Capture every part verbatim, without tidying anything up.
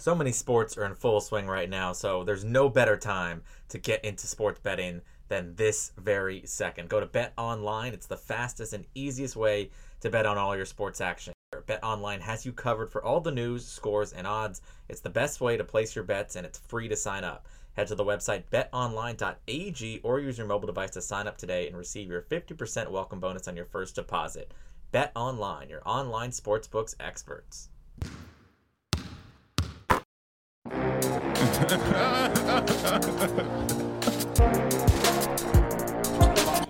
So many sports are in full swing right now, so there's no better time to get into sports betting than this very second. Go to BetOnline. It's the fastest and easiest way to bet on all your sports action. BetOnline has you covered for all the news, scores, and odds. It's the best way to place your bets, and it's free to sign up. Head to the website bet online dot a g or use your mobile device to sign up today and receive your fifty percent welcome bonus on your first deposit. BetOnline, your online sportsbooks experts.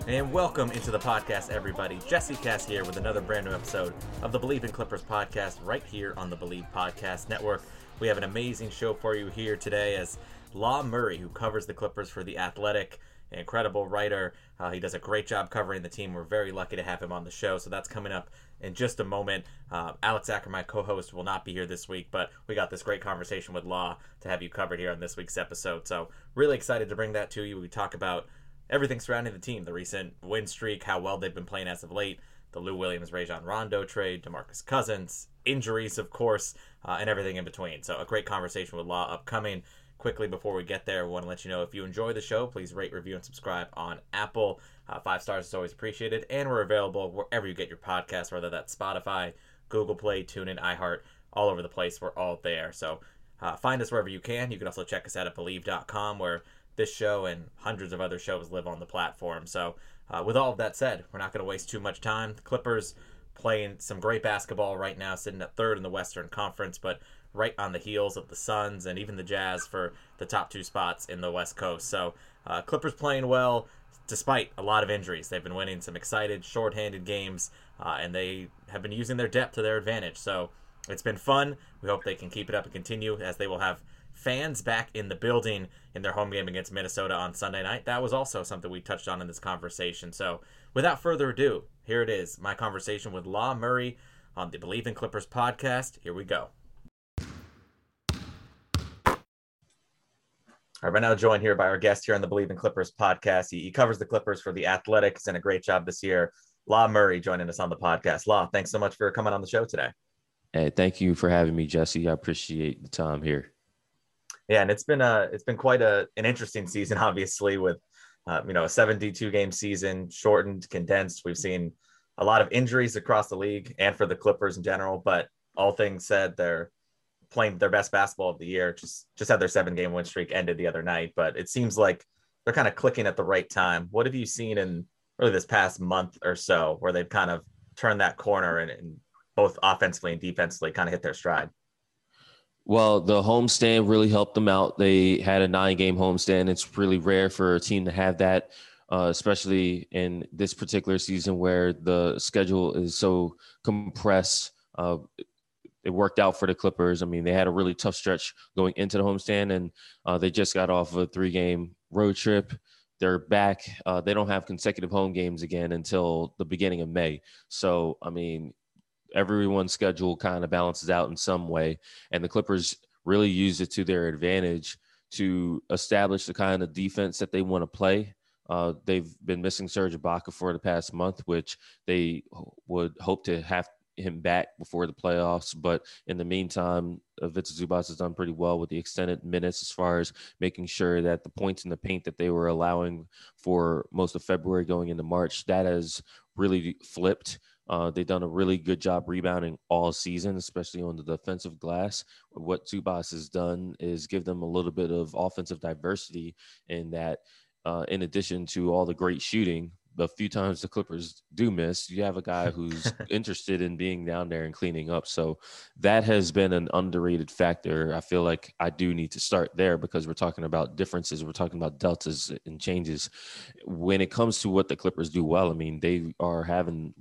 And welcome into the podcast, everybody. Jesse Cass here with another brand new episode of the Believe in Clippers podcast right here on the Believe Podcast Network. We have an amazing show for you here today as Law Murray, who covers the Clippers for The Athletic, an incredible writer. Uh, he does a great job covering the team. We're very lucky to have him on the show, so that's coming up in just a moment. Uh, Alex Acker, my co-host, will not be here this week, but we got this great conversation with Law to have you covered here on this week's episode. So really excited to bring that to you. We talk about everything surrounding the team, the recent win streak, how well they've been playing as of late, the Lou Williams, Rajon Rondo trade, DeMarcus Cousins, injuries, of course, uh, and everything in between. So a great conversation with Law upcoming. Quickly, before we get there, we want to let you know if you enjoy the show, please rate, review, and subscribe on Apple. Uh, five stars is always appreciated, and we're available wherever you get your podcasts, whether that's Spotify, Google Play, TuneIn, iHeart, all over the place. We're all there. So uh, find us wherever you can. You can also check us out at believe dot com, where this show and hundreds of other shows live on the platform. So uh, with all of that said, we're not going to waste too much time. The Clippers playing some great basketball right now, sitting at third in the Western Conference, but right on the heels of the Suns and even the Jazz for the top two spots in the West Coast. So uh, Clippers playing well despite a lot of injuries. They've been winning some excited, shorthanded games, uh, and they have been using their depth to their advantage. So it's been fun. We hope they can keep it up and continue, as they will have fans back in the building in their home game against Minnesota on Sunday night. That was also something we touched on in this conversation. So without further ado, here it is, my conversation with Law Murray on the Believe in Clippers podcast. Here we go. All right, we're now joined here by our guest here on the Believe in Clippers podcast. He, he covers the Clippers for The Athletic. He's done a great job this year. Law Murray joining us on the podcast. Law, thanks so much for coming on the show today. Hey, thank you for having me, Jesse. I appreciate the time here. Yeah, and it's been a it's been quite a an interesting season, obviously, with uh, you know a seventy-two game season, shortened, condensed. We've seen a lot of injuries across the league and for the Clippers in general. But all things said, they're playing their best basketball of the year. Just just had their seven game win streak ended the other night, but it seems like they're kind of clicking at the right time. What have you seen in really this past month or so where they've kind of turned that corner and, and both offensively and defensively kind of hit their stride? Well, the homestand really helped them out. They had a nine game homestand. It's really rare for a team to have that, uh, especially in this particular season where the schedule is so compressed. Uh, It worked out for the Clippers. I mean, they had a really tough stretch going into the homestand, and uh, they just got off a three-game road trip. They're back. Uh, they don't have consecutive home games again until the beginning of May. So, I mean, everyone's schedule kind of balances out in some way, and the Clippers really used it to their advantage to establish the kind of defense that they want to play. Uh, they've been missing Serge Ibaka for the past month, which they would hope to have him back before the playoffs, but in the meantime, Ivica Zubac has done pretty well with the extended minutes as far as making sure that the points in the paint that they were allowing for most of February going into March, that has really flipped. Uh, they've done a really good job rebounding all season, especially on the defensive glass. What Zubac has done is give them a little bit of offensive diversity in that, uh, in addition to all the great shooting, a few times the Clippers do miss, you have a guy who's interested in being down there and cleaning up. So that has been an underrated factor. I feel like I do need to start there because we're talking about differences. We're talking about deltas and changes. When it comes to what the Clippers do well, I mean, they are having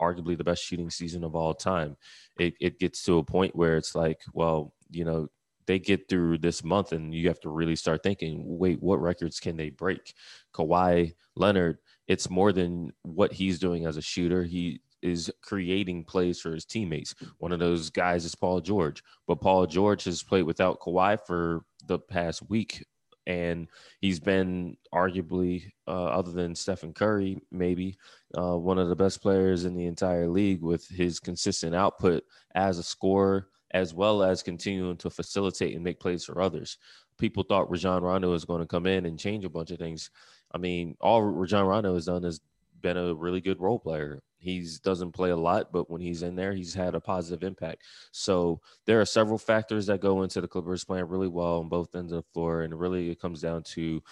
arguably the best shooting season of all time. It, it gets to a point where it's like, well, you know, they get through this month and you have to really start thinking, wait, what records can they break? Kawhi Leonard, it's more than what he's doing as a shooter. He is creating plays for his teammates. One of those guys is Paul George, but Paul George has played without Kawhi for the past week. And he's been arguably, uh, other than Stephen Curry, maybe uh, one of the best players in the entire league with his consistent output as a scorer, as well as continuing to facilitate and make plays for others. People thought Rajon Rondo was going to come in and change a bunch of things. I mean, all Rajon Rondo has done is been a really good role player. He doesn't play a lot, but when he's in there, he's had a positive impact. So there are several factors that go into the Clippers playing really well on both ends of the floor, and really it comes down to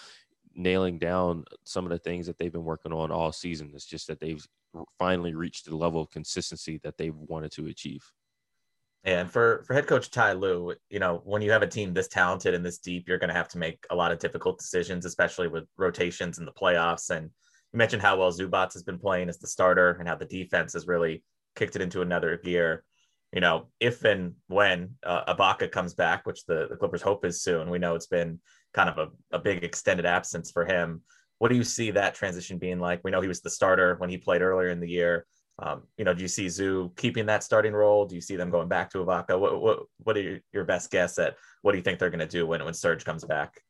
nailing down some of the things that they've been working on all season. It's just that they've finally reached the level of consistency that they've wanted to achieve. Yeah, and for, for head coach Ty Lue, you know, when you have a team this talented and this deep, you're going to have to make a lot of difficult decisions, especially with rotations in the playoffs. And you mentioned how well Zubac has been playing as the starter and how the defense has really kicked it into another gear. You know, if and when uh, Ibaka comes back, which the, the Clippers hope is soon, we know it's been kind of a, a big extended absence for him. What do you see that transition being like? We know he was the starter when he played earlier in the year. Um, you know, do you see Zoo keeping that starting role? Do you see them going back to Ibaka? What what what are your, your best guess at what do you think they're going to do when, when Serge comes back?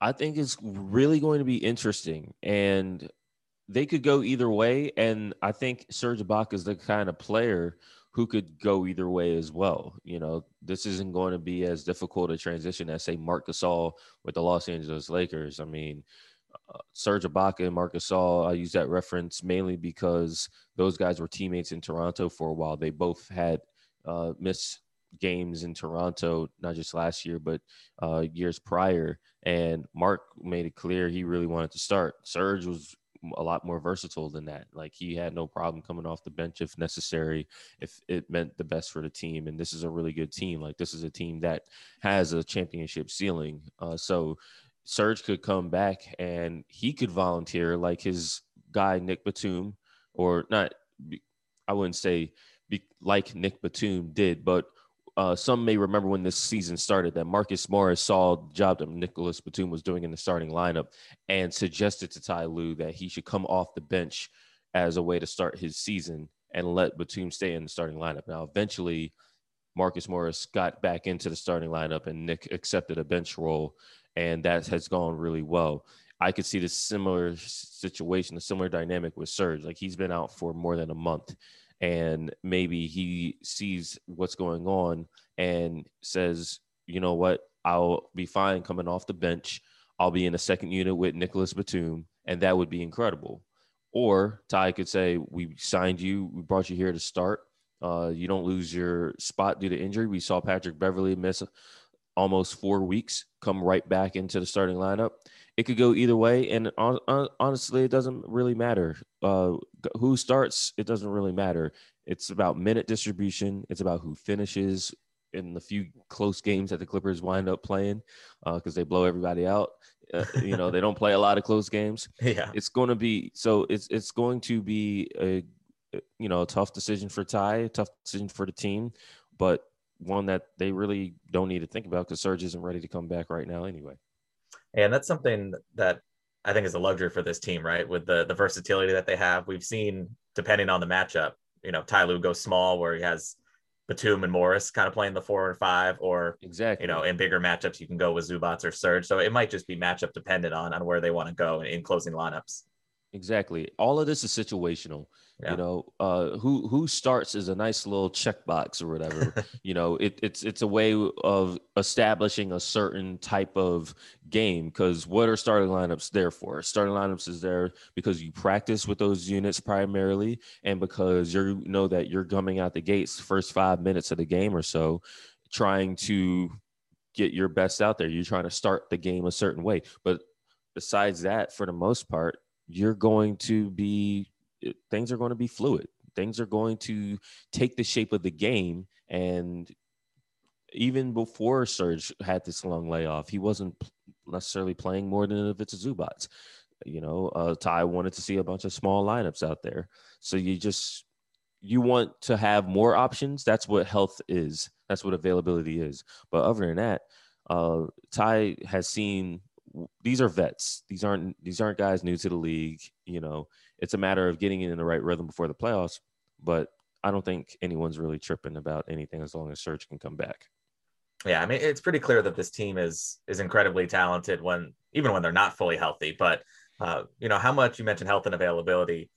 I think it's really going to be interesting, and they could go either way. And I think Serge Ibaka is the kind of player who could go either way as well. You know, this isn't going to be as difficult a transition as, say, Marc Gasol with the Los Angeles Lakers. I mean, Uh, Serge Ibaka and Marc Gasol, I use that reference mainly because those guys were teammates in Toronto for a while. They both had uh, missed games in Toronto, not just last year, but uh, years prior. And Mark made it clear he really wanted to start. Serge was a lot more versatile than that. Like, he had no problem coming off the bench if necessary, if it meant the best for the team. And this is a really good team. Like, this is a team that has a championship ceiling. Uh, so Serge could come back and he could volunteer like his guy, Nick Batum, or not, I wouldn't say be, like Nick Batum did, but uh, some may remember when this season started that Marcus Morris saw the job that Nicholas Batum was doing in the starting lineup and suggested to Ty Lue that he should come off the bench as a way to start his season and let Batum stay in the starting lineup. Now, eventually, Marcus Morris got back into the starting lineup and Nick accepted a bench role, and that has gone really well. I could see the similar situation, the similar dynamic with Serge. Like, he's been out for more than a month, and maybe he sees what's going on and says, you know what, I'll be fine coming off the bench. I'll be in the second unit with Nicholas Batum, and that would be incredible. Or Ty could say, we signed you, we brought you here to start. Uh, you don't lose your spot due to injury. We saw Patrick Beverley miss almost four weeks, come right back into the starting lineup. It could go either way. And on, on, honestly, it doesn't really matter uh, who starts. It doesn't really matter. It's about minute distribution. It's about who finishes in the few close games that the Clippers wind up playing, because uh, they blow everybody out. Uh, you know, they don't play a lot of close games. Yeah, it's going to be, so it's, it's going to be a, you know, a tough decision for Ty, a tough decision for the team, but one that they really don't need to think about because Serge isn't ready to come back right now anyway. And that's something that I think is a luxury for this team, right? With the, the versatility that they have, we've seen, depending on the matchup, you know, Ty Lue goes small where he has Batum and Morris kind of playing the four and five, or exactly, you know, in bigger matchups, you can go with Zubac or Serge. So it might just be matchup dependent on, on where they want to go in, in closing lineups. Exactly. All of this is situational. Yeah. You know, uh, who who starts is a nice little checkbox or whatever. You know, it, it's it's a way of establishing a certain type of game, because what are starting lineups there for? Starting lineups is there because you practice with those units primarily, and because you know that you're coming out the gates first five minutes of the game or so, trying to get your best out there. You're trying to start the game a certain way. But besides that, for the most part, you're going to be things are going to be fluid. Things are going to take the shape of the game. And even before Serge had this long layoff, he wasn't necessarily playing more than if it's a Zubac. You know, uh, Ty wanted to see a bunch of small lineups out there. So you just you want to have more options. That's what health is. That's what availability is. But other than that, uh, Ty has seen, these are vets. These aren't, these aren't guys new to the league. You know, it's a matter of getting in the right rhythm before the playoffs, but I don't think anyone's really tripping about anything as long as Serge can come back. Yeah, I mean, it's pretty clear that this team is is incredibly talented when even when they're not fully healthy. But, uh, you know, how much you mentioned health and availability,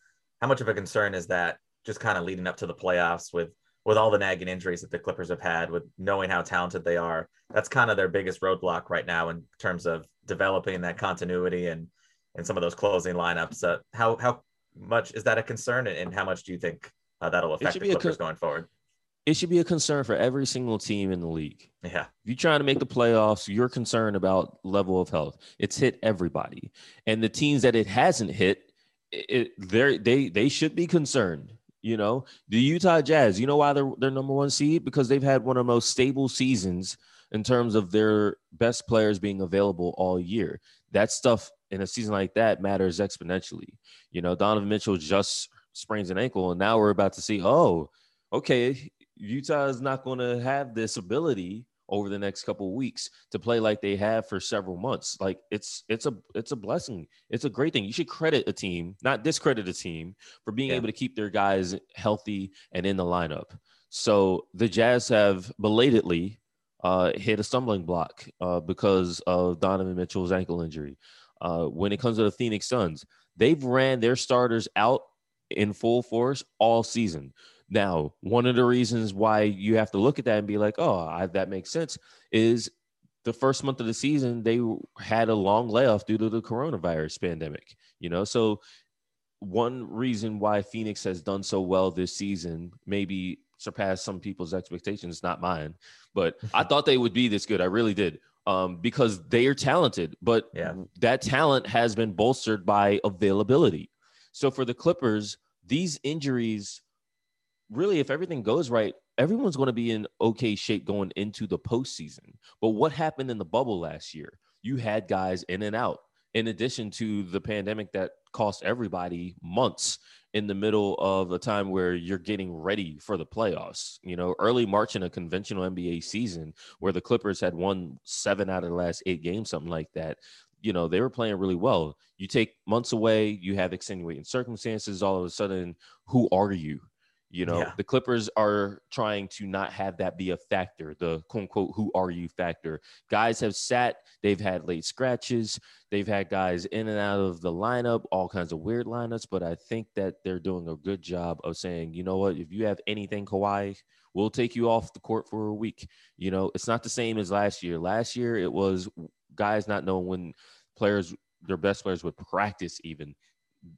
how much of a concern is that just kind of leading up to the playoffs with with all the nagging injuries that the Clippers have had, with knowing how talented they are? That's kind of their biggest roadblock right now in terms of developing that continuity and and some of those closing lineups. Uh, how, how much is that a concern, and, and how much do you think uh, that'll affect the Clippers con- going forward? It should be a concern for every single team in the league. Yeah. If you're trying to make the playoffs, you're concerned about level of health. It's hit everybody. And the teams that it hasn't hit, it, they they they should be concerned. You know, the Utah Jazz, you know why they're their number one seed? Because they've had one of the most stable seasons in terms of their best players being available all year. That stuff in a season like that matters exponentially. You know, Donovan Mitchell just sprains an ankle, and now we're about to see, oh, okay, Utah is not going to have this ability over the next couple of weeks to play like they have for several months. Like it's, it's a, it's a blessing. It's a great thing. You should credit a team, not discredit a team, for being yeah. able to keep their guys healthy and in the lineup. So the Jazz have belatedly uh, hit a stumbling block uh, because of Donovan Mitchell's ankle injury. Uh, when it comes to the Phoenix Suns, they've ran their starters out in full force all season. Now, one of the reasons why you have to look at that and be like, oh, I, that makes sense, is the first month of the season, they had a long layoff due to the coronavirus pandemic, you know? So one reason why Phoenix has done so well this season, maybe surpassed some people's expectations, not mine, but I thought they would be this good. I really did. Um, because they are talented, but yeah. that talent has been bolstered by availability. So for the Clippers, these injuries, really, if everything goes right, everyone's going to be in okay shape going into the postseason. But what happened in the bubble last year? You had guys in and out, in addition to the pandemic that cost everybody months in the middle of a time where you're getting ready for the playoffs. You know, early March in a conventional N B A season where the Clippers had won seven out of the last eight games, something like that. You know, they were playing really well. You take months away, you have extenuating circumstances. All of a sudden, who are you? You know, yeah. the Clippers are trying to not have that be a factor, the quote unquote, who are you factor. Guys have sat, they've had late scratches, they've had guys in and out of the lineup, all kinds of weird lineups. But I think that they're doing a good job of saying, you know what, if you have anything, Kawhi, we'll take you off the court for a week. You know, it's not the same as last year. Last year, it was guys not knowing when players, their best players would practice even.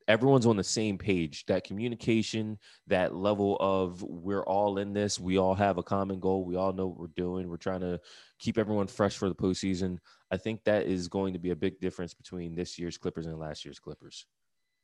Everyone's on the same page. That communication, that level of we're all in this, we all have a common goal, we all know what we're doing, we're trying to keep everyone fresh for the postseason. I think that is going to be a big difference between this year's Clippers and last year's Clippers.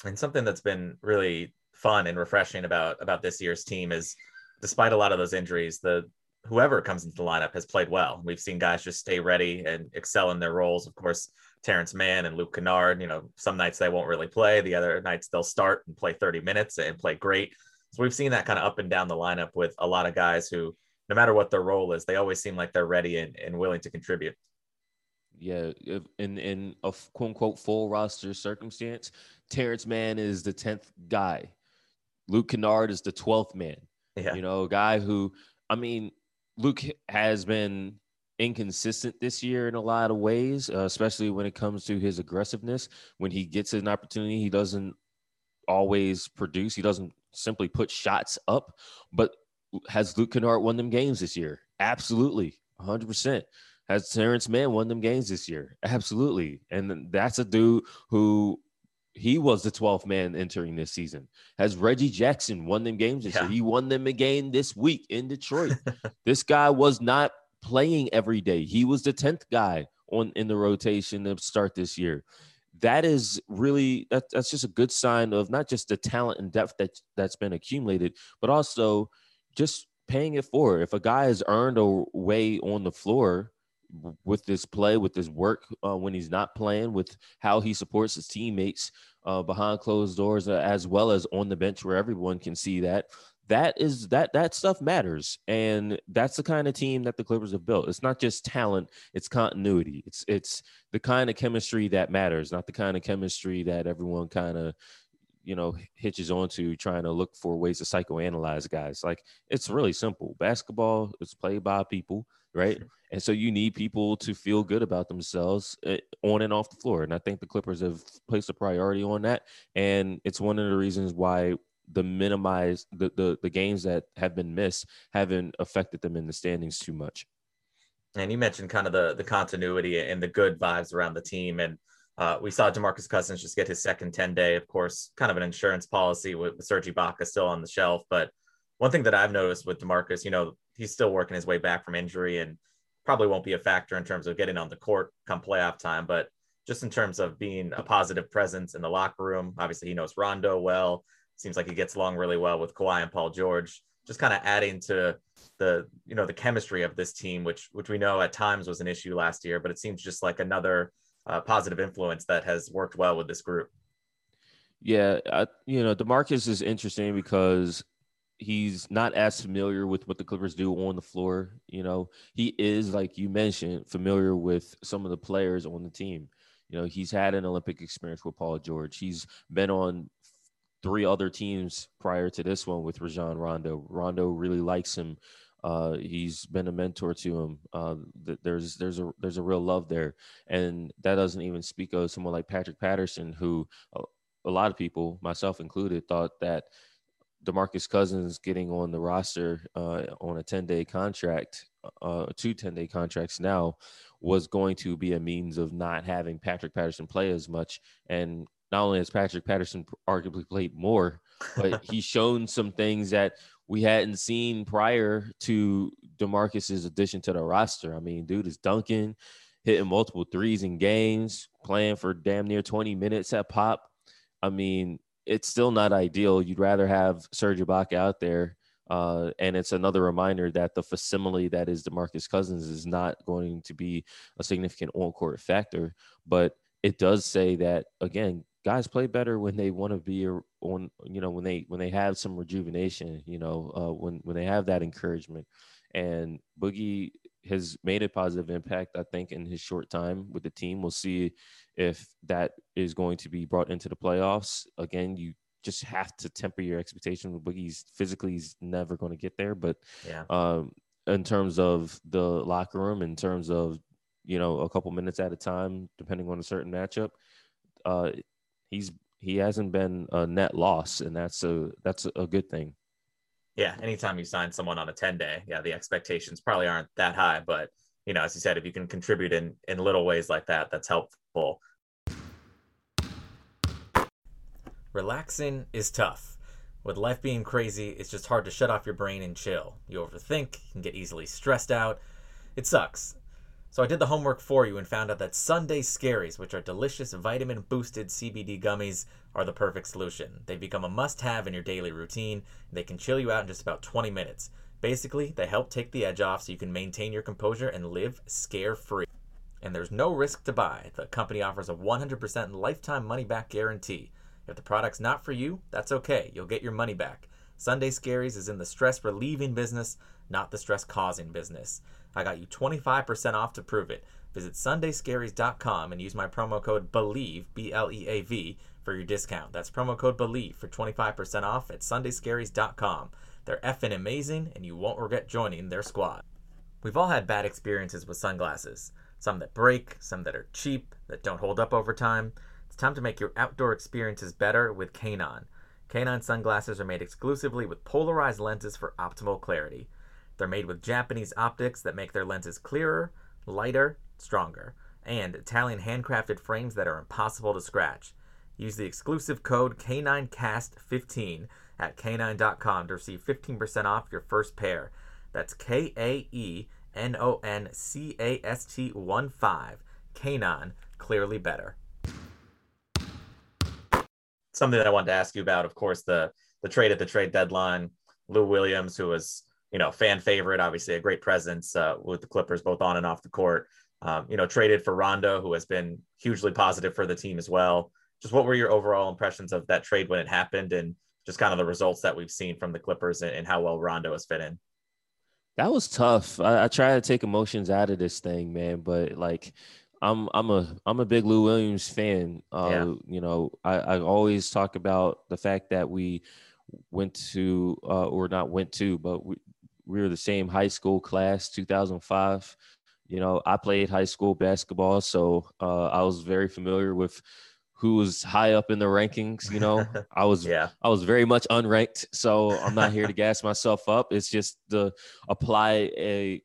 And something that's been really fun and refreshing about about this year's team is, despite a lot of those injuries, the whoever comes into the lineup has played well. We've seen guys just stay ready and excel in their roles. Of course, Terrence Mann and Luke Kennard, you know, some nights they won't really play. The other nights they'll start and play thirty minutes and play great. So we've seen that kind of up and down the lineup with a lot of guys who, no matter what their role is, they always seem like they're ready and, and willing to contribute. Yeah, in, in a quote-unquote full roster circumstance, Terrence Mann is the tenth guy. Luke Kennard is the twelfth man. Yeah. You know, a guy who, I mean, Luke has been inconsistent this year in a lot of ways, uh, especially when it comes to his aggressiveness. When he gets an opportunity, he doesn't always produce. He doesn't simply put shots up. But has Luke Kennard won them games this year? Absolutely, one hundred percent. Has Terrence Mann won them games this year? Absolutely. And that's a dude who he was the twelfth man entering this season. Has Reggie Jackson won them games this yeah. year? He won them a game this week in Detroit. This guy was not playing every day. He was the tenth guy on in the rotation to start this year. That is really, that, that's just a good sign of not just the talent and depth that that's been accumulated, but also just paying it forward. If a guy has earned a way on the floor with this play, with this work, uh, when he's not playing, with how he supports his teammates uh, behind closed doors, uh, as well as on the bench where everyone can see that, that is that that stuff matters. And that's the kind of team that the Clippers have built. It's not just talent, it's continuity. It's it's the kind of chemistry that matters, not the kind of chemistry that everyone kind of, you know, hitches onto trying to look for ways to psychoanalyze guys. Like, it's really simple. Basketball is played by people, right? Sure. And so you need people to feel good about themselves on and off the floor. And I think the Clippers have placed a priority on that. And it's one of the reasons why the minimized the, the, the games that have been missed haven't affected them in the standings too much. And you mentioned kind of the, the continuity and the good vibes around the team. And Uh, we saw DeMarcus Cousins just get his second ten-day, of course, kind of an insurance policy with, with Serge Ibaka still on the shelf. But one thing that I've noticed with DeMarcus, you know, he's still working his way back from injury and probably won't be a factor in terms of getting on the court come playoff time. But just in terms of being a positive presence in the locker room, obviously he knows Rondo well. Seems like he gets along really well with Kawhi and Paul George. Just kind of adding to the, you know, the chemistry of this team, which which we know at times was an issue last year, but it seems just like another Uh, positive influence that has worked well with this group. Yeah, I, you know, DeMarcus is interesting because he's not as familiar with what the Clippers do on the floor. You know, he is, like you mentioned, familiar with some of the players on the team. You know, he's had an Olympic experience with Paul George. He's been on three other teams prior to this one with Rajon Rondo. Rondo really likes him. Uh, he's been a mentor to him. Uh, th- there's there's a there's a real love there, and that doesn't even speak of someone like Patrick Patterson, who a, a lot of people, myself included, thought that DeMarcus Cousins getting on the roster uh, on a ten-day contract, uh, two ten-day contracts now, was going to be a means of not having Patrick Patterson play as much. And not only has Patrick Patterson arguably played more, but he's shown some things that we hadn't seen prior to DeMarcus's addition to the roster. I mean, dude is dunking, hitting multiple threes in games, playing for damn near twenty minutes at pop. I mean, it's still not ideal. You'd rather have Serge Ibaka out there. Uh, and it's another reminder that the facsimile that is DeMarcus Cousins is not going to be a significant on-court factor. But it does say that, again, guys play better when they want to be on, you know, when they, when they have some rejuvenation, you know, uh, when, when they have that encouragement. And Boogie has made a positive impact, I think, in his short time with the team. We'll see if that is going to be brought into the playoffs. Again, you just have to temper your expectation with Boogie's physically, he's never going to get there, but yeah. um, in terms of the locker room, in terms of, you know, a couple minutes at a time, depending on a certain matchup, uh, He's he hasn't been a net loss, and that's a that's a good thing. Yeah, anytime you sign someone on a ten-day, yeah, the expectations probably aren't that high. But, you know, as you said, if you can contribute in, in little ways like that, that's helpful. Relaxing is tough. With life being crazy, it's just hard to shut off your brain and chill. You overthink, you can get easily stressed out. It sucks. So I did the homework for you and found out that Sunday Scaries, which are delicious vitamin-boosted C B D gummies, are the perfect solution. They've become a must-have in your daily routine. They can chill you out in just about twenty minutes. Basically, they help take the edge off so you can maintain your composure and live scare-free. And there's no risk to buy. The company offers a one hundred percent lifetime money-back guarantee. If the product's not for you, that's okay. You'll get your money back. Sunday Scaries is in the stress-relieving business, not the stress-causing business. I got you twenty-five percent off to prove it. Visit sunday scaries dot com and use my promo code BELIEVE, B L E A V, for your discount. That's promo code BELIEVE for twenty-five percent off at sunday scaries dot com. They're effing amazing, and you won't regret joining their squad. We've all had bad experiences with sunglasses. Some that break, some that are cheap, that don't hold up over time. It's time to make your outdoor experiences better with Kaenon. Kaenon sunglasses are made exclusively with polarized lenses for optimal clarity. They're made with Japanese optics that make their lenses clearer, lighter, stronger, and Italian handcrafted frames that are impossible to scratch. Use the exclusive code K nine cast fifteen at K nine dot com to receive fifteen percent off your first pair. that's K A E N O N C A S T one five. Kaenon, clearly better. Something that I wanted to ask you about, of course, the the trade at the trade deadline. Lou Williams, who was, you know, fan favorite, obviously a great presence uh, with the Clippers, both on and off the court, um, you know, traded for Rondo, who has been hugely positive for the team as well. Just what were your overall impressions of that trade when it happened? And just kind of the results that we've seen from the Clippers and, and how well Rondo has fit in. That was tough. I, I try to take emotions out of this thing, man, but like I'm I'm a I'm a big Lou Williams fan. Uh, yeah. You know, I, I always talk about the fact that we went to uh, or not went to, but we, we were the same high school class, two thousand five. You know, I played high school basketball, so uh, I was very familiar with who was high up in the rankings. You know, I was yeah. I was very much unranked, so I'm not here to gas myself up. It's just to apply a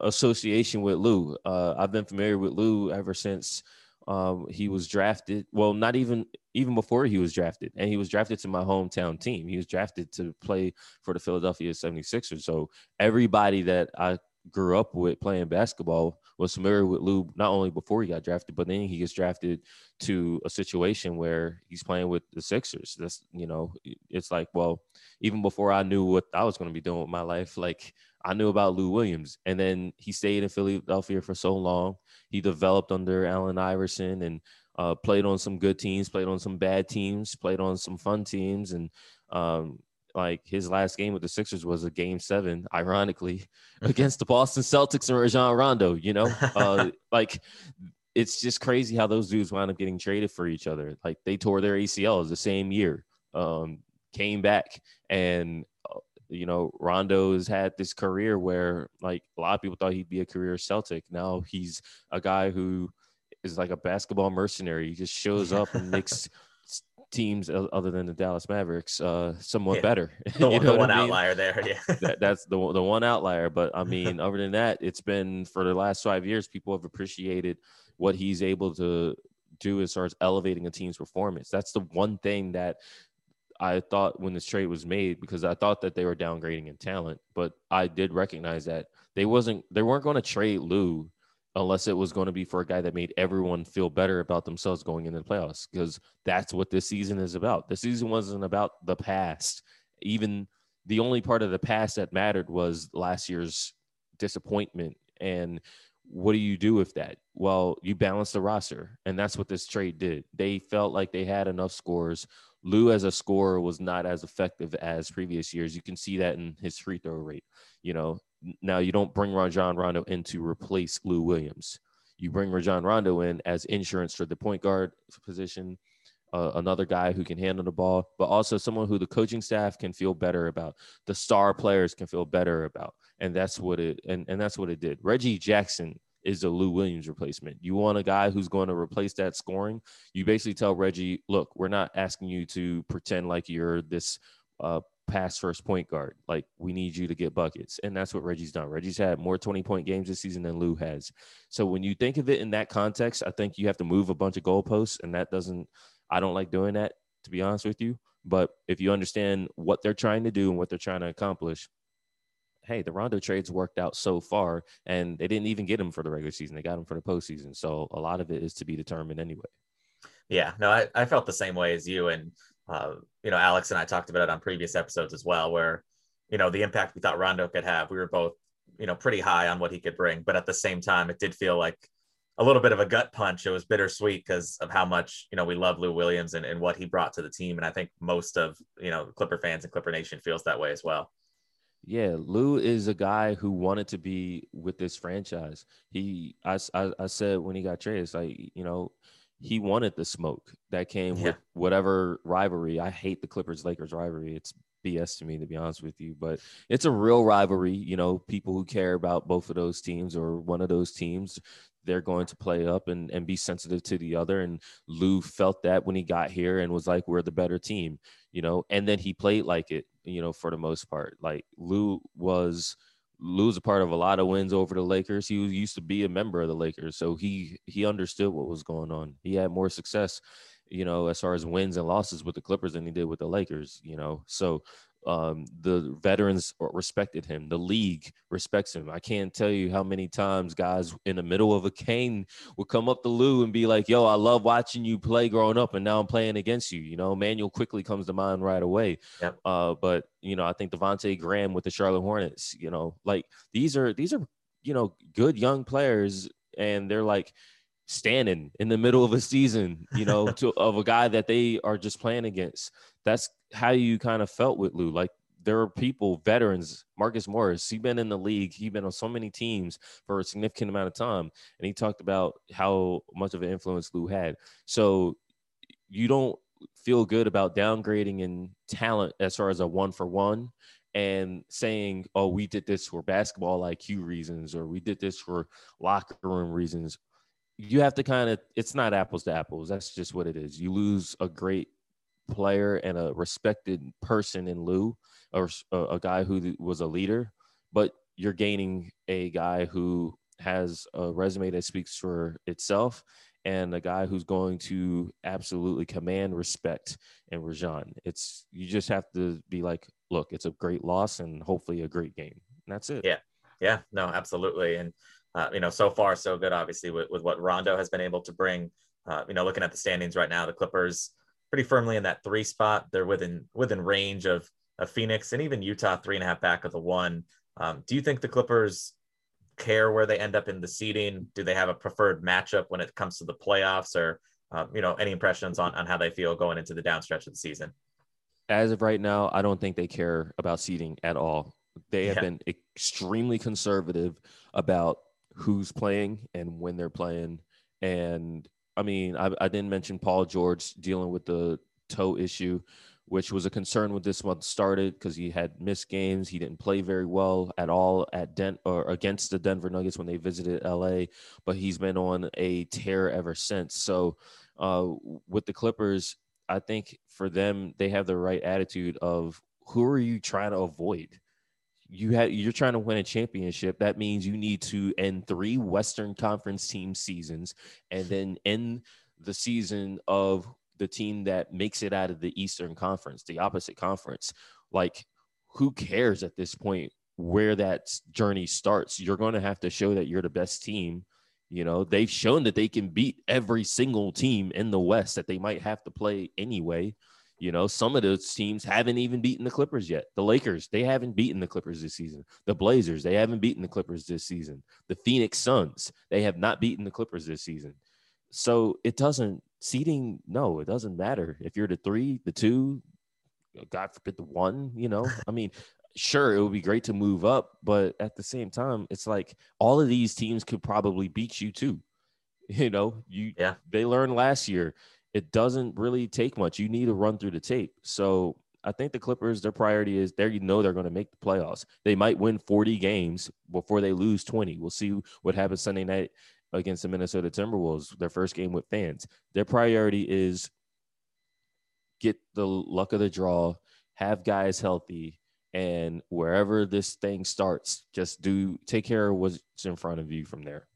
association with Lou. Uh, I've been familiar with Lou ever since um, he was drafted. Well, not even even before he was drafted, and he was drafted to my hometown team. He was drafted to play for the Philadelphia seventy-sixers. So everybody that I grew up with playing basketball was familiar with Lou, not only before he got drafted, but then he gets drafted to a situation where he's playing with the Sixers. That's, you know, it's like, well, even before I knew what I was going to be doing with my life, like I knew about Lou Williams. And then he stayed in Philadelphia for so long. He developed under Allen Iverson and uh, played on some good teams, played on some bad teams, played on some fun teams. And, um, like his last game with the Sixers was a game seven, ironically, against the Boston Celtics and Rajon Rondo, you know, uh, like it's just crazy how those dudes wound up getting traded for each other. Like they tore their A C Ls the same year, um, came back and, uh, you know, Rondo's had this career where like a lot of people thought he'd be a career Celtic. Now he's a guy who is like a basketball mercenary. He just shows up and makes teams other than the Dallas Mavericks uh somewhat yeah. better. The, you know the one I mean? Outlier there. Yeah. that, that's the the one outlier. But I mean, other than that, it's been for the last five years, people have appreciated what he's able to do as far as elevating a team's performance. That's the one thing that I thought when this trade was made, because I thought that they were downgrading in talent, but I did recognize that they wasn't they weren't going to trade Lou unless it was going to be for a guy that made everyone feel better about themselves going into the playoffs, because that's what this season is about. The season wasn't about the past. Even the only part of the past that mattered was last year's disappointment. And what do you do with that? Well, you balance the roster, and that's what this trade did. They felt like they had enough scores. Lou as a scorer was not as effective as previous years. You can see that in his free throw rate, you know. Now, you don't bring Rajon Rondo in to replace Lou Williams. You bring Rajon Rondo in as insurance for the point guard position, uh, another guy who can handle the ball, but also someone who the coaching staff can feel better about, the star players can feel better about, and that's what it and, and that's what it did. Reggie Jackson is a Lou Williams replacement. You want a guy who's going to replace that scoring. You basically tell Reggie, look, we're not asking you to pretend like you're this uh pass first point guard. Like, we need you to get buckets. And that's what Reggie's done. Reggie's had more twenty point games this season than Lou has. So when you think of it in that context, I think you have to move a bunch of goalposts. And that doesn't, I don't like doing that, to be honest with you. But if you understand what they're trying to do and what they're trying to accomplish, hey, the Rondo trades worked out so far, and they didn't even get him for the regular season. They got him for the postseason. So a lot of it is to be determined anyway. Yeah, no, I, I felt the same way as you. And Uh, you know, Alex and I talked about it on previous episodes as well, where, you know, the impact we thought Rondo could have, we were both, you know, pretty high on what he could bring. But at the same time, it did feel like a little bit of a gut punch. It was bittersweet because of how much, you know, we love Lou Williams and, and what he brought to the team. And I think most of, you know, Clipper fans and Clipper Nation feels that way as well. Yeah, Lou is a guy who wanted to be with this franchise. He, I, I, I said when he got traded, it's like, you know, he wanted the smoke that came yeah. with whatever rivalry. I hate the Clippers-Lakers rivalry. It's B S to me, to be honest with you, but it's a real rivalry. You know, people who care about both of those teams or one of those teams, they're going to play up and, and be sensitive to the other. And Lou felt that when he got here and was like, we're the better team, you know, and then he played like it, you know, for the most part. Like Lou was Lou's a part of a lot of wins over the Lakers. He was, used to be a member of the Lakers, so he he understood what was going on. He had more success, you know, as far as wins and losses with the Clippers than he did with the Lakers, you know. So um, the veterans respected him. The league respects him. I can't tell you how many times guys in the middle of a cane would come up to Lou and be like, yo, I love watching you play growing up, and now I'm playing against you. You know, Manuel quickly comes to mind right away. Yep. Uh, but, you know, I think Devontae Graham with the Charlotte Hornets, you know, like these are, these are, you know, good young players, and they're like standing in the middle of a season, you know, to, of a guy that they are just playing against. that's how you kind of felt with Lou. Like, there are people, veterans, Marcus Morris, he's been in the league. He's been on so many teams for a significant amount of time. And he talked about how much of an influence Lou had. So you don't feel good about downgrading in talent as far as a one-for-one and saying, oh, we did this for basketball I Q reasons, or we did this for locker room reasons. You have to kind of – it's not apples to apples. That's just what it is. You lose a great player and a respected person in Lou, or a guy who was a leader, but you're gaining a guy who has a resume that speaks for itself and a guy who's going to absolutely command respect in Rajon. It's, you just have to be like, look, it's a great loss and hopefully a great game. And that's it. Yeah. Yeah, no, absolutely. And, uh, you know, so far so good, obviously, with, with what Rondo has been able to bring. Uh, you know, looking at the standings right now, the Clippers pretty firmly in that three spot. They're within, within range of, of Phoenix and even Utah, three and a half back of the one. Um, do you think the Clippers care where they end up in the seeding? Do they have a preferred matchup when it comes to the playoffs, or, um, you know, any impressions on, on how they feel going into the downstretch of the season? As of right now, I don't think they care about seeding at all. They have yeah. been extremely conservative about who's playing and when they're playing. And I mean, I, I didn't mention Paul George dealing with the toe issue, which was a concern when this month started because he had missed games. He didn't play very well at all at Den- or against the Denver Nuggets when they visited L A, but he's been on a tear ever since. So uh, with the Clippers, I think for them, they have the right attitude of, who are you trying to avoid? You had, you're trying to win a championship. That means you need to end three Western Conference team seasons and then end the season of the team that makes it out of the Eastern Conference, the opposite conference. Like, who cares at this point where that journey starts? You're going to have to show that you're the best team. You know, they've shown that they can beat every single team in the West that they might have to play anyway. You know, some of those teams haven't even beaten the Clippers yet. The Lakers, they haven't beaten the Clippers this season. The Blazers, they haven't beaten the Clippers this season. The Phoenix Suns, they have not beaten the Clippers this season. So it doesn't, seeding, no, it doesn't matter. If you're the three, the two, God forbid the one, you know, I mean, sure, it would be great to move up, but at the same time, it's like all of these teams could probably beat you too. You know, you yeah. they learned last year. It doesn't really take much. You need to run through the tape. So I think the Clippers, their priority is there. You know, they're going to make the playoffs. They might win forty games before they lose twenty. We'll see what happens Sunday night against the Minnesota Timberwolves, their first game with fans. Their priority is get the luck of the draw, have guys healthy, and wherever this thing starts, just do take care of what's in front of you from there.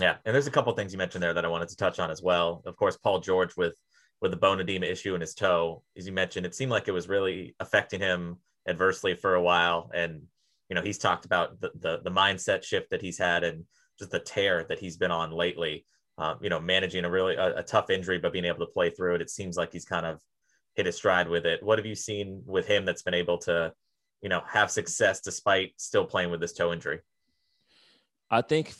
Yeah. And there's a couple of things you mentioned there that I wanted to touch on as well. Of course, Paul George with, with the bone edema issue in his toe, as you mentioned, it seemed like it was really affecting him adversely for a while. And, you know, he's talked about the, the, the mindset shift that he's had and just the tear that he's been on lately, uh, you know, managing a really a, a tough injury, but being able to play through it. It seems like he's kind of hit his stride with it. What have you seen with him that's been able to, you know, have success despite still playing with this toe injury? I think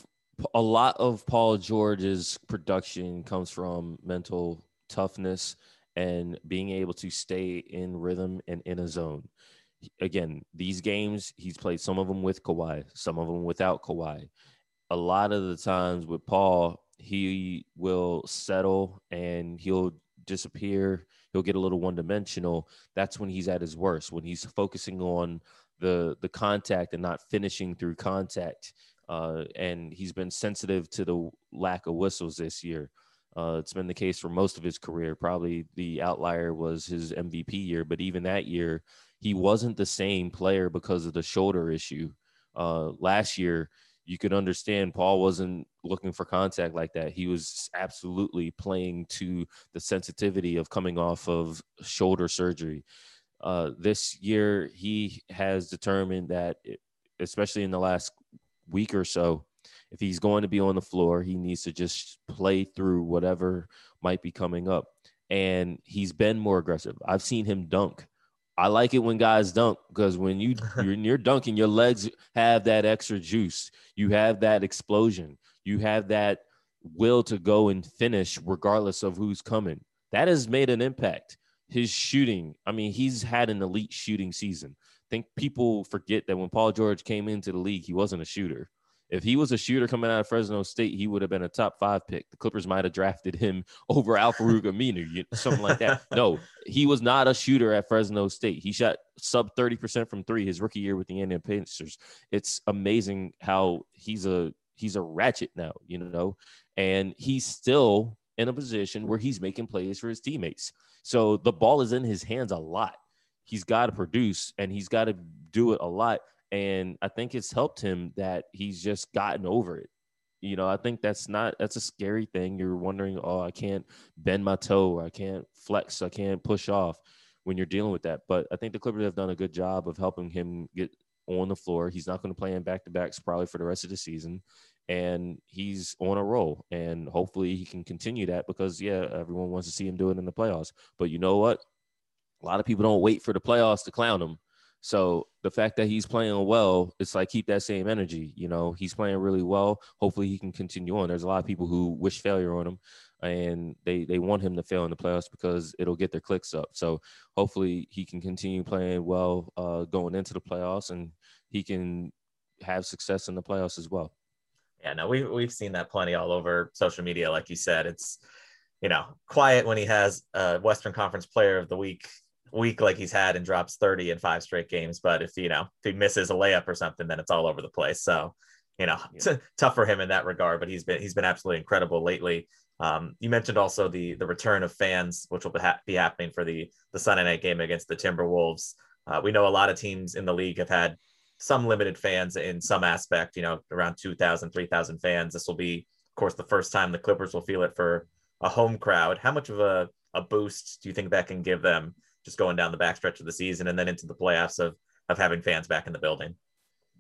a lot of Paul George's production comes from mental toughness and being able to stay in rhythm and in a zone. Again, these games, he's played some of them with Kawhi, some of them without Kawhi. A lot of the times with Paul, he will settle and he'll disappear. He'll get a little one-dimensional. That's when he's at his worst, when he's focusing on the the contact and not finishing through contact. Uh, and he's been sensitive to the lack of whistles this year. Uh, it's been the case for most of his career. Probably the outlier was his M V P year, but even that year, he wasn't the same player because of the shoulder issue. Uh, last year, you could understand Paul wasn't looking for contact like that. He was absolutely playing to the sensitivity of coming off of shoulder surgery. Uh, this year, he has determined that, it, especially in the last week or so, if he's going to be on the floor, he needs to just play through whatever might be coming up. And he's been more aggressive. I've seen him dunk. I like it when guys dunk, because when you, you're, you're dunking, your legs have that extra juice. You have that explosion. You have that will to go and finish regardless of who's coming. That has made an impact. his shooting. I mean, he's had an elite shooting season. I think people forget that when Paul George came into the league, he wasn't a shooter. If he was a shooter coming out of Fresno State, he would have been a top five pick. The Clippers might have drafted him over Al-Farouq Aminu, something like that. No, he was not a shooter at Fresno State. He shot sub thirty percent from three his rookie year with the Indiana Pacers. It's amazing how he's a he's a ratchet now, you know, and he's still in a position where he's making plays for his teammates. So the ball is in his hands a lot. He's got to produce, and he's got to do it a lot. And I think it's helped him that he's just gotten over it. You know, I think that's not, that's a scary thing. You're wondering, oh, I can't bend my toe, or I can't flex, I can't push off when you're dealing with that. But I think the Clippers have done a good job of helping him get on the floor. He's not going to play in back-to-backs probably for the rest of the season. And he's on a roll. And hopefully he can continue that because, yeah, everyone wants to see him do it in the playoffs. But you know what? A lot of people don't wait for the playoffs to clown him. So the fact that he's playing well, it's like keep that same energy. You know, he's playing really well. Hopefully he can continue on. There's a lot of people who wish failure on him, and they, they want him to fail in the playoffs because it'll get their clicks up. So hopefully he can continue playing well uh, going into the playoffs, and he can have success in the playoffs as well. Yeah, no, we've, we've seen that plenty all over social media. Like you said, it's, you know, quiet when he has a Western Conference Player of the Week week like he's had and drops thirty in five straight games. But if, you know, if he misses a layup or something, then it's all over the place. So, you know, yeah. It's tough for him in that regard, but he's been, he's been absolutely incredible lately. Um, you mentioned also the, the return of fans, which will be, ha- be happening for the, the Sunday night game against the Timberwolves. Uh, we know a lot of teams in the league have had some limited fans in some aspect, you know, around two thousand, three thousand fans. This will be, of course, the first time the Clippers will feel it for a home crowd. How much of a, a boost do you think that can give them, just going down the backstretch of the season and then into the playoffs, of of having fans back in the building?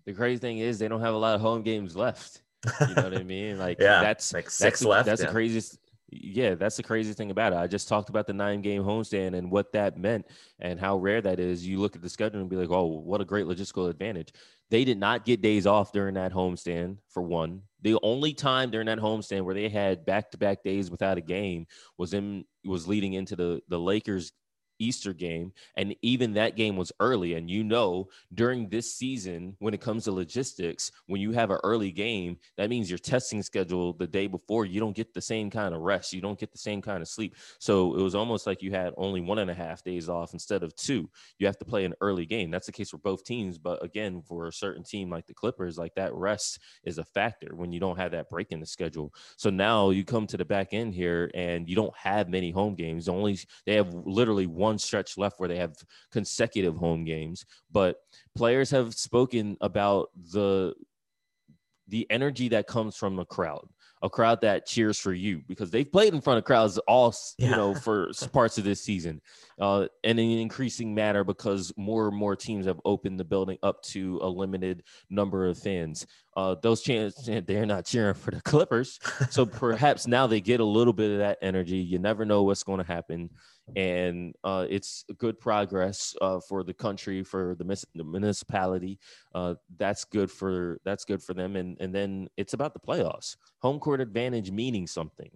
The crazy thing is they don't have a lot of home games left. You know what I mean? Like yeah, that's like six that's left. The, that's yeah. the craziest. Yeah, that's the craziest thing about it. I just talked about the nine-game homestand and what that meant and how rare that is. You look at the schedule and be like, oh, what a great logistical advantage. They did not get days off during that homestand, for one. The only time during that homestand where they had back-to-back days without a game was in was leading into the the Lakers Easter game, and even that game was early. And you know, during this season, when it comes to logistics, when you have an early game, that means your testing schedule the day before, you don't get the same kind of rest, you don't get the same kind of sleep. So it was almost like you had only one and a half days off instead of two. You have to play an early game. That's the case for both teams, but again, for a certain team like the Clippers, like that rest is a factor when you don't have that break in the schedule. So now you come to the back end here and you don't have many home games. Only they have literally one stretch left where they have consecutive home games, but players have spoken about the the energy that comes from the crowd, a crowd that cheers for you, because they've played in front of crowds all yeah. you know for parts of this season uh and in an increasing manner, because more and more teams have opened the building up to a limited number of fans. Uh those chants, they're not cheering for the Clippers, so perhaps now they get a little bit of that energy. You never know what's going to happen. And uh, it's good progress uh, for the country, for the, mis- the municipality. Uh, that's good for that's good for them. And and then it's about the playoffs. Home court advantage meaning something,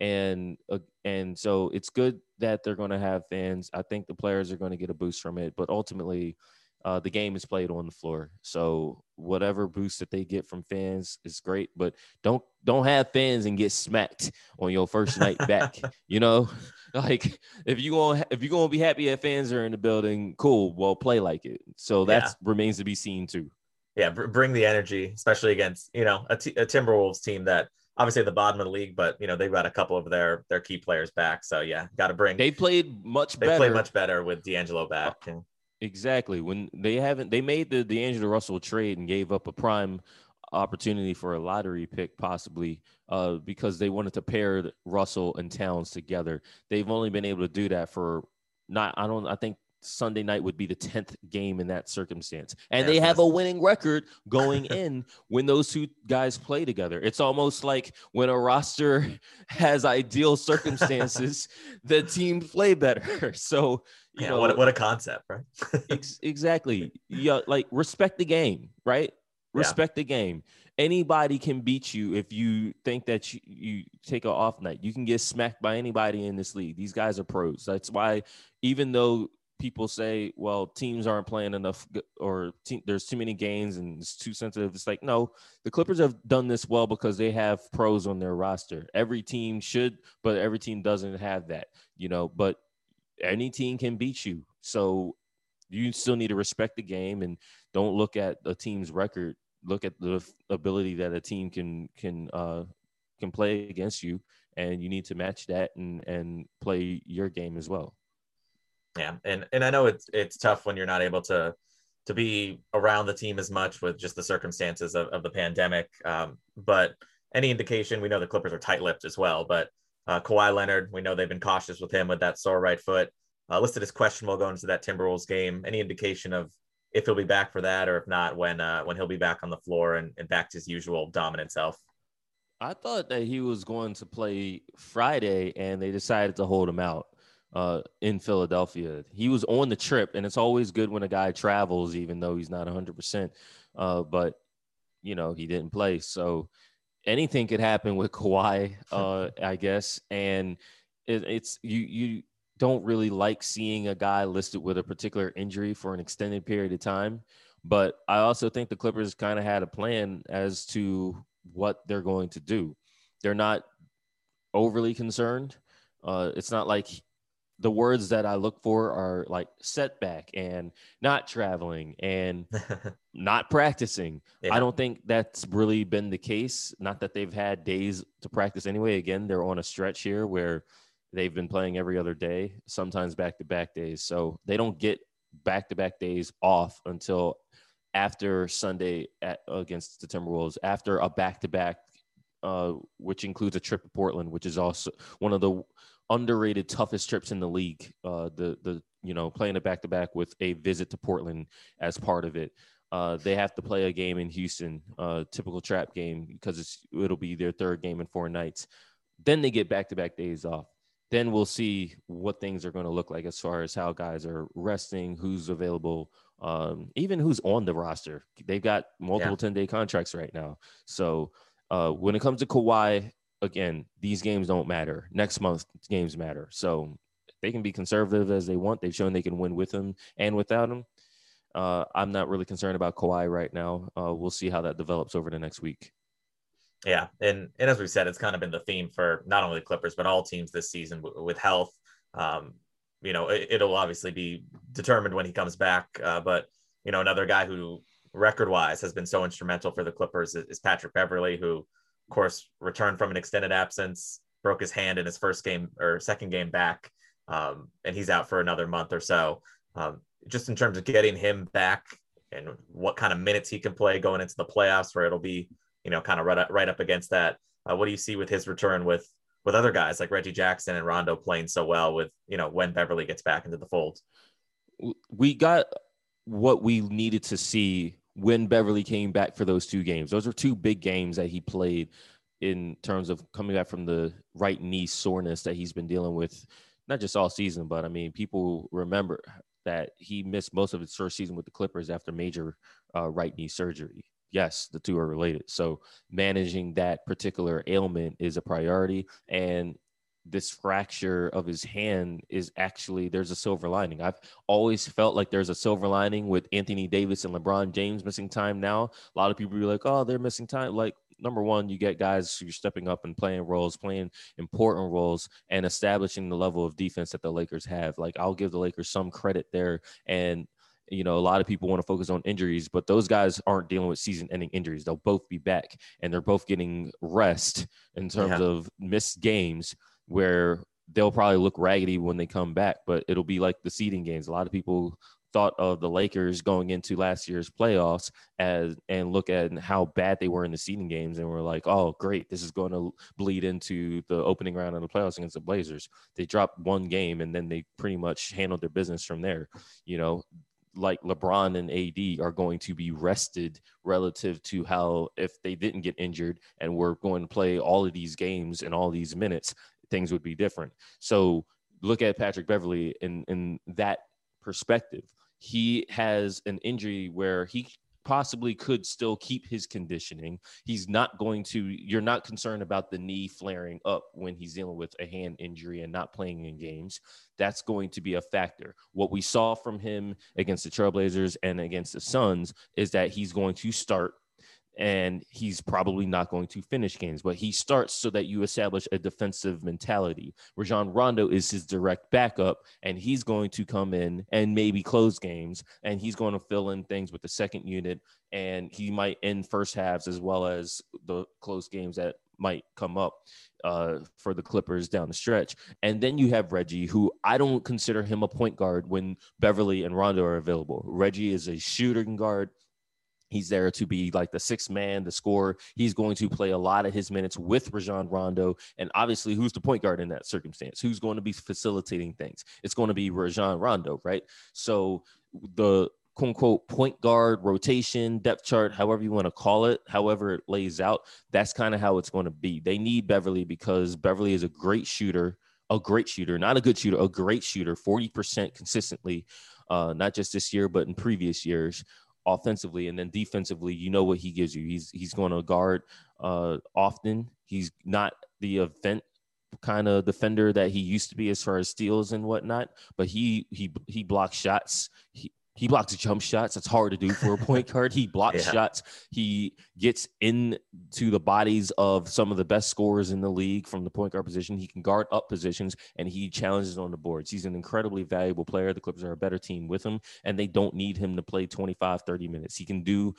and uh, and so it's good that they're going to have fans. I think the players are going to get a boost from it, but ultimately, uh, the game is played on the floor. So whatever boost that they get from fans is great, but don't don't have fans and get smacked on your first night back. You know. Like if you gonna if you're gonna be happy that fans are in the building, cool. Well, play like it. So that yeah. remains to be seen too. Yeah, br- bring the energy, especially against you know a, t- a Timberwolves team that obviously at the bottom of the league, but you know they've got a couple of their their key players back. So yeah, got to bring. They played much. They better. played much better with D'Angelo back. And... Exactly. When they haven't, they made the D'Angelo Russell trade and gave up a prime opportunity for a lottery pick possibly uh because they wanted to pair Russell and Towns together. They've only been able to do that for not I don't I think Sunday night would be the tenth game in that circumstance, and yeah, they have a winning record going in when those two guys play together. It's almost like when a roster has ideal circumstances, the teams play better. So you yeah, know what, what a concept, right? ex- exactly yeah like respect the game right Respect yeah. the game. anybody can beat you if you think that you, you take an off night. You can get smacked by anybody in this league. These guys are pros. That's why, even though people say, well, teams aren't playing enough or te- there's too many games and it's too sensitive. It's like, no, the Clippers have done this well because they have pros on their roster. Every team should, but every team doesn't have that, you know, but any team can beat you. So you still need to respect the game and don't look at a team's record. Look at the ability that a team can, can, uh, can play against you, and you need to match that and, and play your game as well. Yeah. And, and I know it's, it's tough when you're not able to, to be around the team as much with just the circumstances of, of the pandemic. Um, but any indication, we know the Clippers are tight-lipped as well, but uh, Kawhi Leonard, we know they've been cautious with him with that sore right foot, uh, listed as questionable going into that Timberwolves game. Any indication of if he'll be back for that, or if not, when, uh, when he'll be back on the floor and, and back to his usual dominant self? I thought that he was going to play Friday and they decided to hold him out. Uh, in Philadelphia, he was on the trip, and it's always good when a guy travels, even though he's not one hundred percent. Uh, but you know, he didn't play, so anything could happen with Kawhi, uh, I guess. And it, it's you, you don't really like seeing a guy listed with a particular injury for an extended period of time. But I also think the Clippers kind of had a plan as to what they're going to do. They're not overly concerned. Uh, it's not like the words that I look for are like setback and not traveling and not practicing. Yeah. I don't think that's really been the case. Not that they've had days to practice anyway. Again, they're on a stretch here where they've been playing every other day, sometimes back-to-back days. So they don't get back-to-back days off until after Sunday at, against the Timberwolves, after a back-to-back, uh, which includes a trip to Portland, which is also one of the underrated toughest trips in the league. Uh, the, the, you know, playing a back-to-back with a visit to Portland as part of it. Uh, they have to play a game in Houston, uh, typical trap game, because it's, it'll be their third game in four nights. Then they get back-to-back days off. Then we'll see what things are going to look like as far as how guys are resting, who's available, um, even who's on the roster. They've got multiple yeah. ten-day contracts right now. So uh, when it comes to Kawhi, again, these games don't matter. Next month, games matter. So they can be conservative as they want. They've shown they can win with him and without him. Uh, I'm not really concerned about Kawhi right now. Uh, we'll see how that develops over the next week. Yeah, and and as we've said, it's kind of been the theme for not only the Clippers, but all teams this season w- with health. Um, you know, it, it'll obviously be determined when he comes back. Uh, but, you know, another guy who record-wise has been so instrumental for the Clippers is, is Patrick Beverley, who, of course, returned from an extended absence, broke his hand in his first game or second game back, um, and he's out for another month or so. Um, just in terms of getting him back and what kind of minutes he can play going into the playoffs, where it'll be, you know, kind of right up, right up against that. Uh, what do you see with his return with, with other guys like Reggie Jackson and Rondo playing so well with, you know, when Beverley gets back into the fold? We got what we needed to see when Beverley came back for those two games. Those were two big games that he played in terms of coming back from the right knee soreness that he's been dealing with, not just all season, but I mean, people remember that he missed most of his first season with the Clippers after major uh, right knee surgery. Yes, the two are related. So managing that particular ailment is a priority. And this fracture of his hand is actually, there's a silver lining. I've always felt like there's a silver lining with Anthony Davis and LeBron James missing time now. A lot of people be like, oh, they're missing time. Like, number one, you get guys who are stepping up and playing roles, playing important roles, and establishing the level of defense that the Lakers have. Like, I'll give the Lakers some credit there. And you know, a lot of people want to focus on injuries, but those guys aren't dealing with season-ending injuries. They'll both be back, and they're both getting rest in terms yeah. of missed games where they'll probably look raggedy when they come back, but it'll be like the seeding games. A lot of people thought of the Lakers going into last year's playoffs as and look at how bad they were in the seeding games, and we're like, oh, great, this is going to bleed into the opening round of the playoffs against the Blazers. They dropped one game, and then they pretty much handled their business from there, you know. Like LeBron and A D are going to be rested relative to how, if they didn't get injured and were going to play all of these games and all these minutes, things would be different. So look at Patrick Beverley in, in that perspective. He has an injury where he possibly could still keep his conditioning. He's not going to, you're not concerned about the knee flaring up when he's dealing with a hand injury and not playing in games. That's going to be a factor. What we saw from him against the Trailblazers and against the Suns is that he's going to start and he's probably not going to finish games, but he starts so that you establish a defensive mentality. Rajon Rondo is his direct backup, and he's going to come in and maybe close games, and he's going to fill in things with the second unit, and he might end first halves as well as the close games that might come up uh, for the Clippers down the stretch. And then you have Reggie, who I don't consider him a point guard when Beverley and Rondo are available. Reggie is a shooting guard. He's there to be like the sixth man, the scorer. He's going to play a lot of his minutes with Rajon Rondo. And obviously, who's the point guard in that circumstance? Who's going to be facilitating things? It's going to be Rajon Rondo, right? So the quote unquote point guard rotation, depth chart, however you want to call it, however it lays out, that's kind of how it's going to be. They need Beverley because Beverley is a great shooter, a great shooter, not a good shooter, a great shooter, forty percent consistently, uh, not just this year, but in previous years. Offensively, and then defensively, you know what he gives you. He's he's going to guard uh, often. He's not the event kind of defender that he used to be as far as steals and whatnot, but he he he blocks shots. He he blocks jump shots. That's hard to do for a point guard. He blocks yeah. shots. He gets into the bodies of some of the best scorers in the league from the point guard position. He can guard up positions, and he challenges on the boards. He's an incredibly valuable player. The Clippers are a better team with him, and they don't need him to play twenty-five, thirty minutes. He can do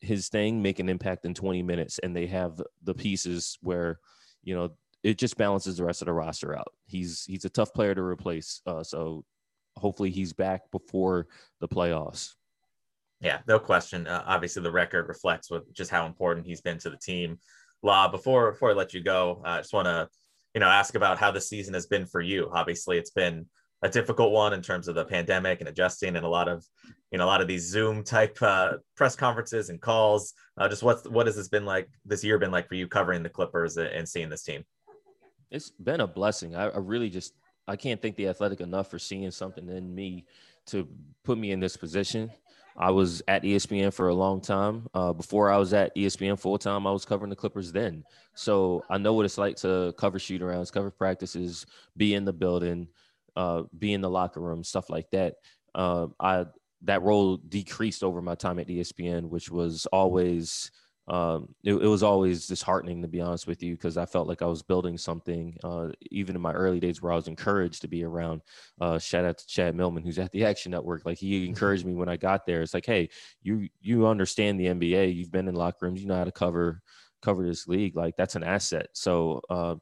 his thing, make an impact in twenty minutes, and they have the pieces where, you know, it just balances the rest of the roster out. He's he's a tough player to replace, uh, so hopefully he's back before the playoffs. Yeah, no question. Uh, obviously, the record reflects with just how important he's been to the team. Law, before before I let you go, I uh, just want to, you know, ask about how the season has been for you. Obviously, it's been a difficult one in terms of the pandemic and adjusting, and a lot of, you know, a lot of these Zoom type uh, press conferences and calls. Uh, just what's what has this been like? This year been like for you covering the Clippers and seeing this team? It's been a blessing. I, I really just. I can't thank The Athletic enough for seeing something in me to put me in this position. I was at E S P N for a long time. Uh, before I was at E S P N full-time, I was covering the Clippers then. So I know what it's like to cover shoot-arounds, cover practices, be in the building, uh, be in the locker room, stuff like that. Uh, I that role decreased over my time at E S P N, which was always – Um, it, it was always disheartening, to be honest with you, because I felt like I was building something, uh, even in my early days where I was encouraged to be around. Uh, shout out to Chad Millman, who's at the Action Network. Like, he encouraged me when I got there. It's like, hey, you you understand the N B A. You've been in locker rooms. You know how to cover cover this league. Like, that's an asset. So uh,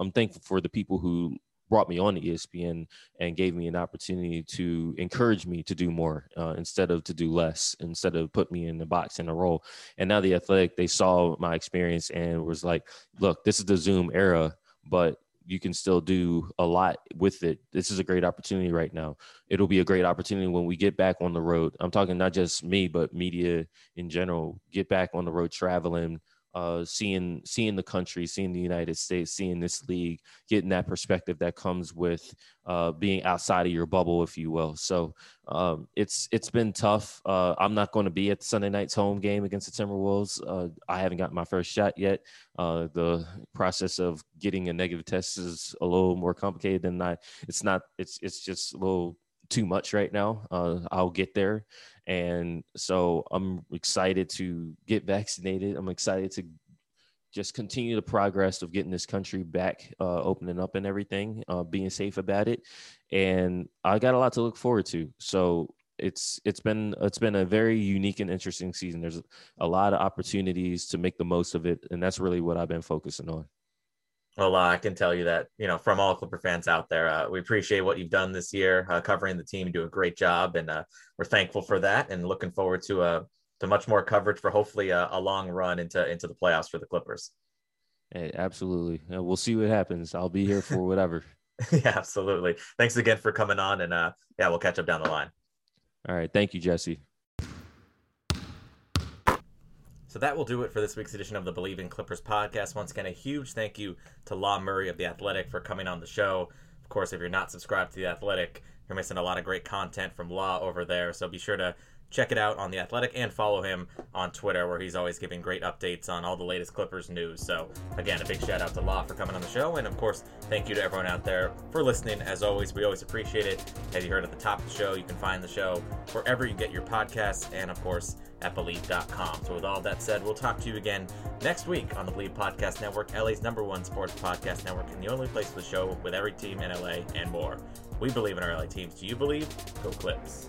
I'm thankful for the people who brought me on to E S P N and gave me an opportunity to encourage me to do more uh, instead of to do less, instead of put me in the box in a role. And now The Athletic, they saw my experience and was like, look, this is the Zoom era, but you can still do a lot with it. This is a great opportunity right now. It'll be a great opportunity when we get back on the road. I'm talking not just me, but media in general, get back on the road, traveling, Uh, seeing seeing the country, seeing the United States, seeing this league, getting that perspective that comes with uh, being outside of your bubble, if you will. So um, it's it's been tough. Uh, I'm not going to be at Sunday night's home game against the Timberwolves. Uh, I haven't gotten my first shot yet. Uh, the process of getting a negative test is a little more complicated than I. It's not. It's it's just a little too much right now. Uh, I'll get there. And so I'm excited to get vaccinated. I'm excited to just continue the progress of getting this country back, uh, opening up and everything, uh, being safe about it. And I got a lot to look forward to. So it's, it's been, it's been a very unique and interesting season. There's a lot of opportunities to make the most of it. And that's really what I've been focusing on. Well, uh, I can tell you that, you know, from all Clipper fans out there, uh, we appreciate what you've done this year, uh, covering the team. You do a great job, and uh, we're thankful for that, and looking forward to uh, to much more coverage for hopefully a, a long run into into the playoffs for the Clippers. Hey, absolutely. Uh, we'll see what happens. I'll be here for whatever. Yeah, absolutely. Thanks again for coming on, and uh, yeah, we'll catch up down the line. All right. Thank you, Jesse. So that will do it for this week's edition of the Believe in Clippers podcast. Once again, a huge thank you to Law Murray of The Athletic for coming on the show. Of course, if you're not subscribed to The Athletic, you're missing a lot of great content from Law over there. So be sure to check it out on The Athletic and follow him on Twitter, where he's always giving great updates on all the latest Clippers news. So, again, a big shout out to Law for coming on the show. And, of course, thank you to everyone out there for listening. As always, we always appreciate it. As you heard at the top of the show, you can find the show wherever you get your podcasts and, of course, at Believe dot com. So with all that said, we'll talk to you again next week on the Believe Podcast Network, L A's number one sports podcast network, and the only place for the show with every team in L A and more. We believe in our L A teams. Do you believe? Go Clips.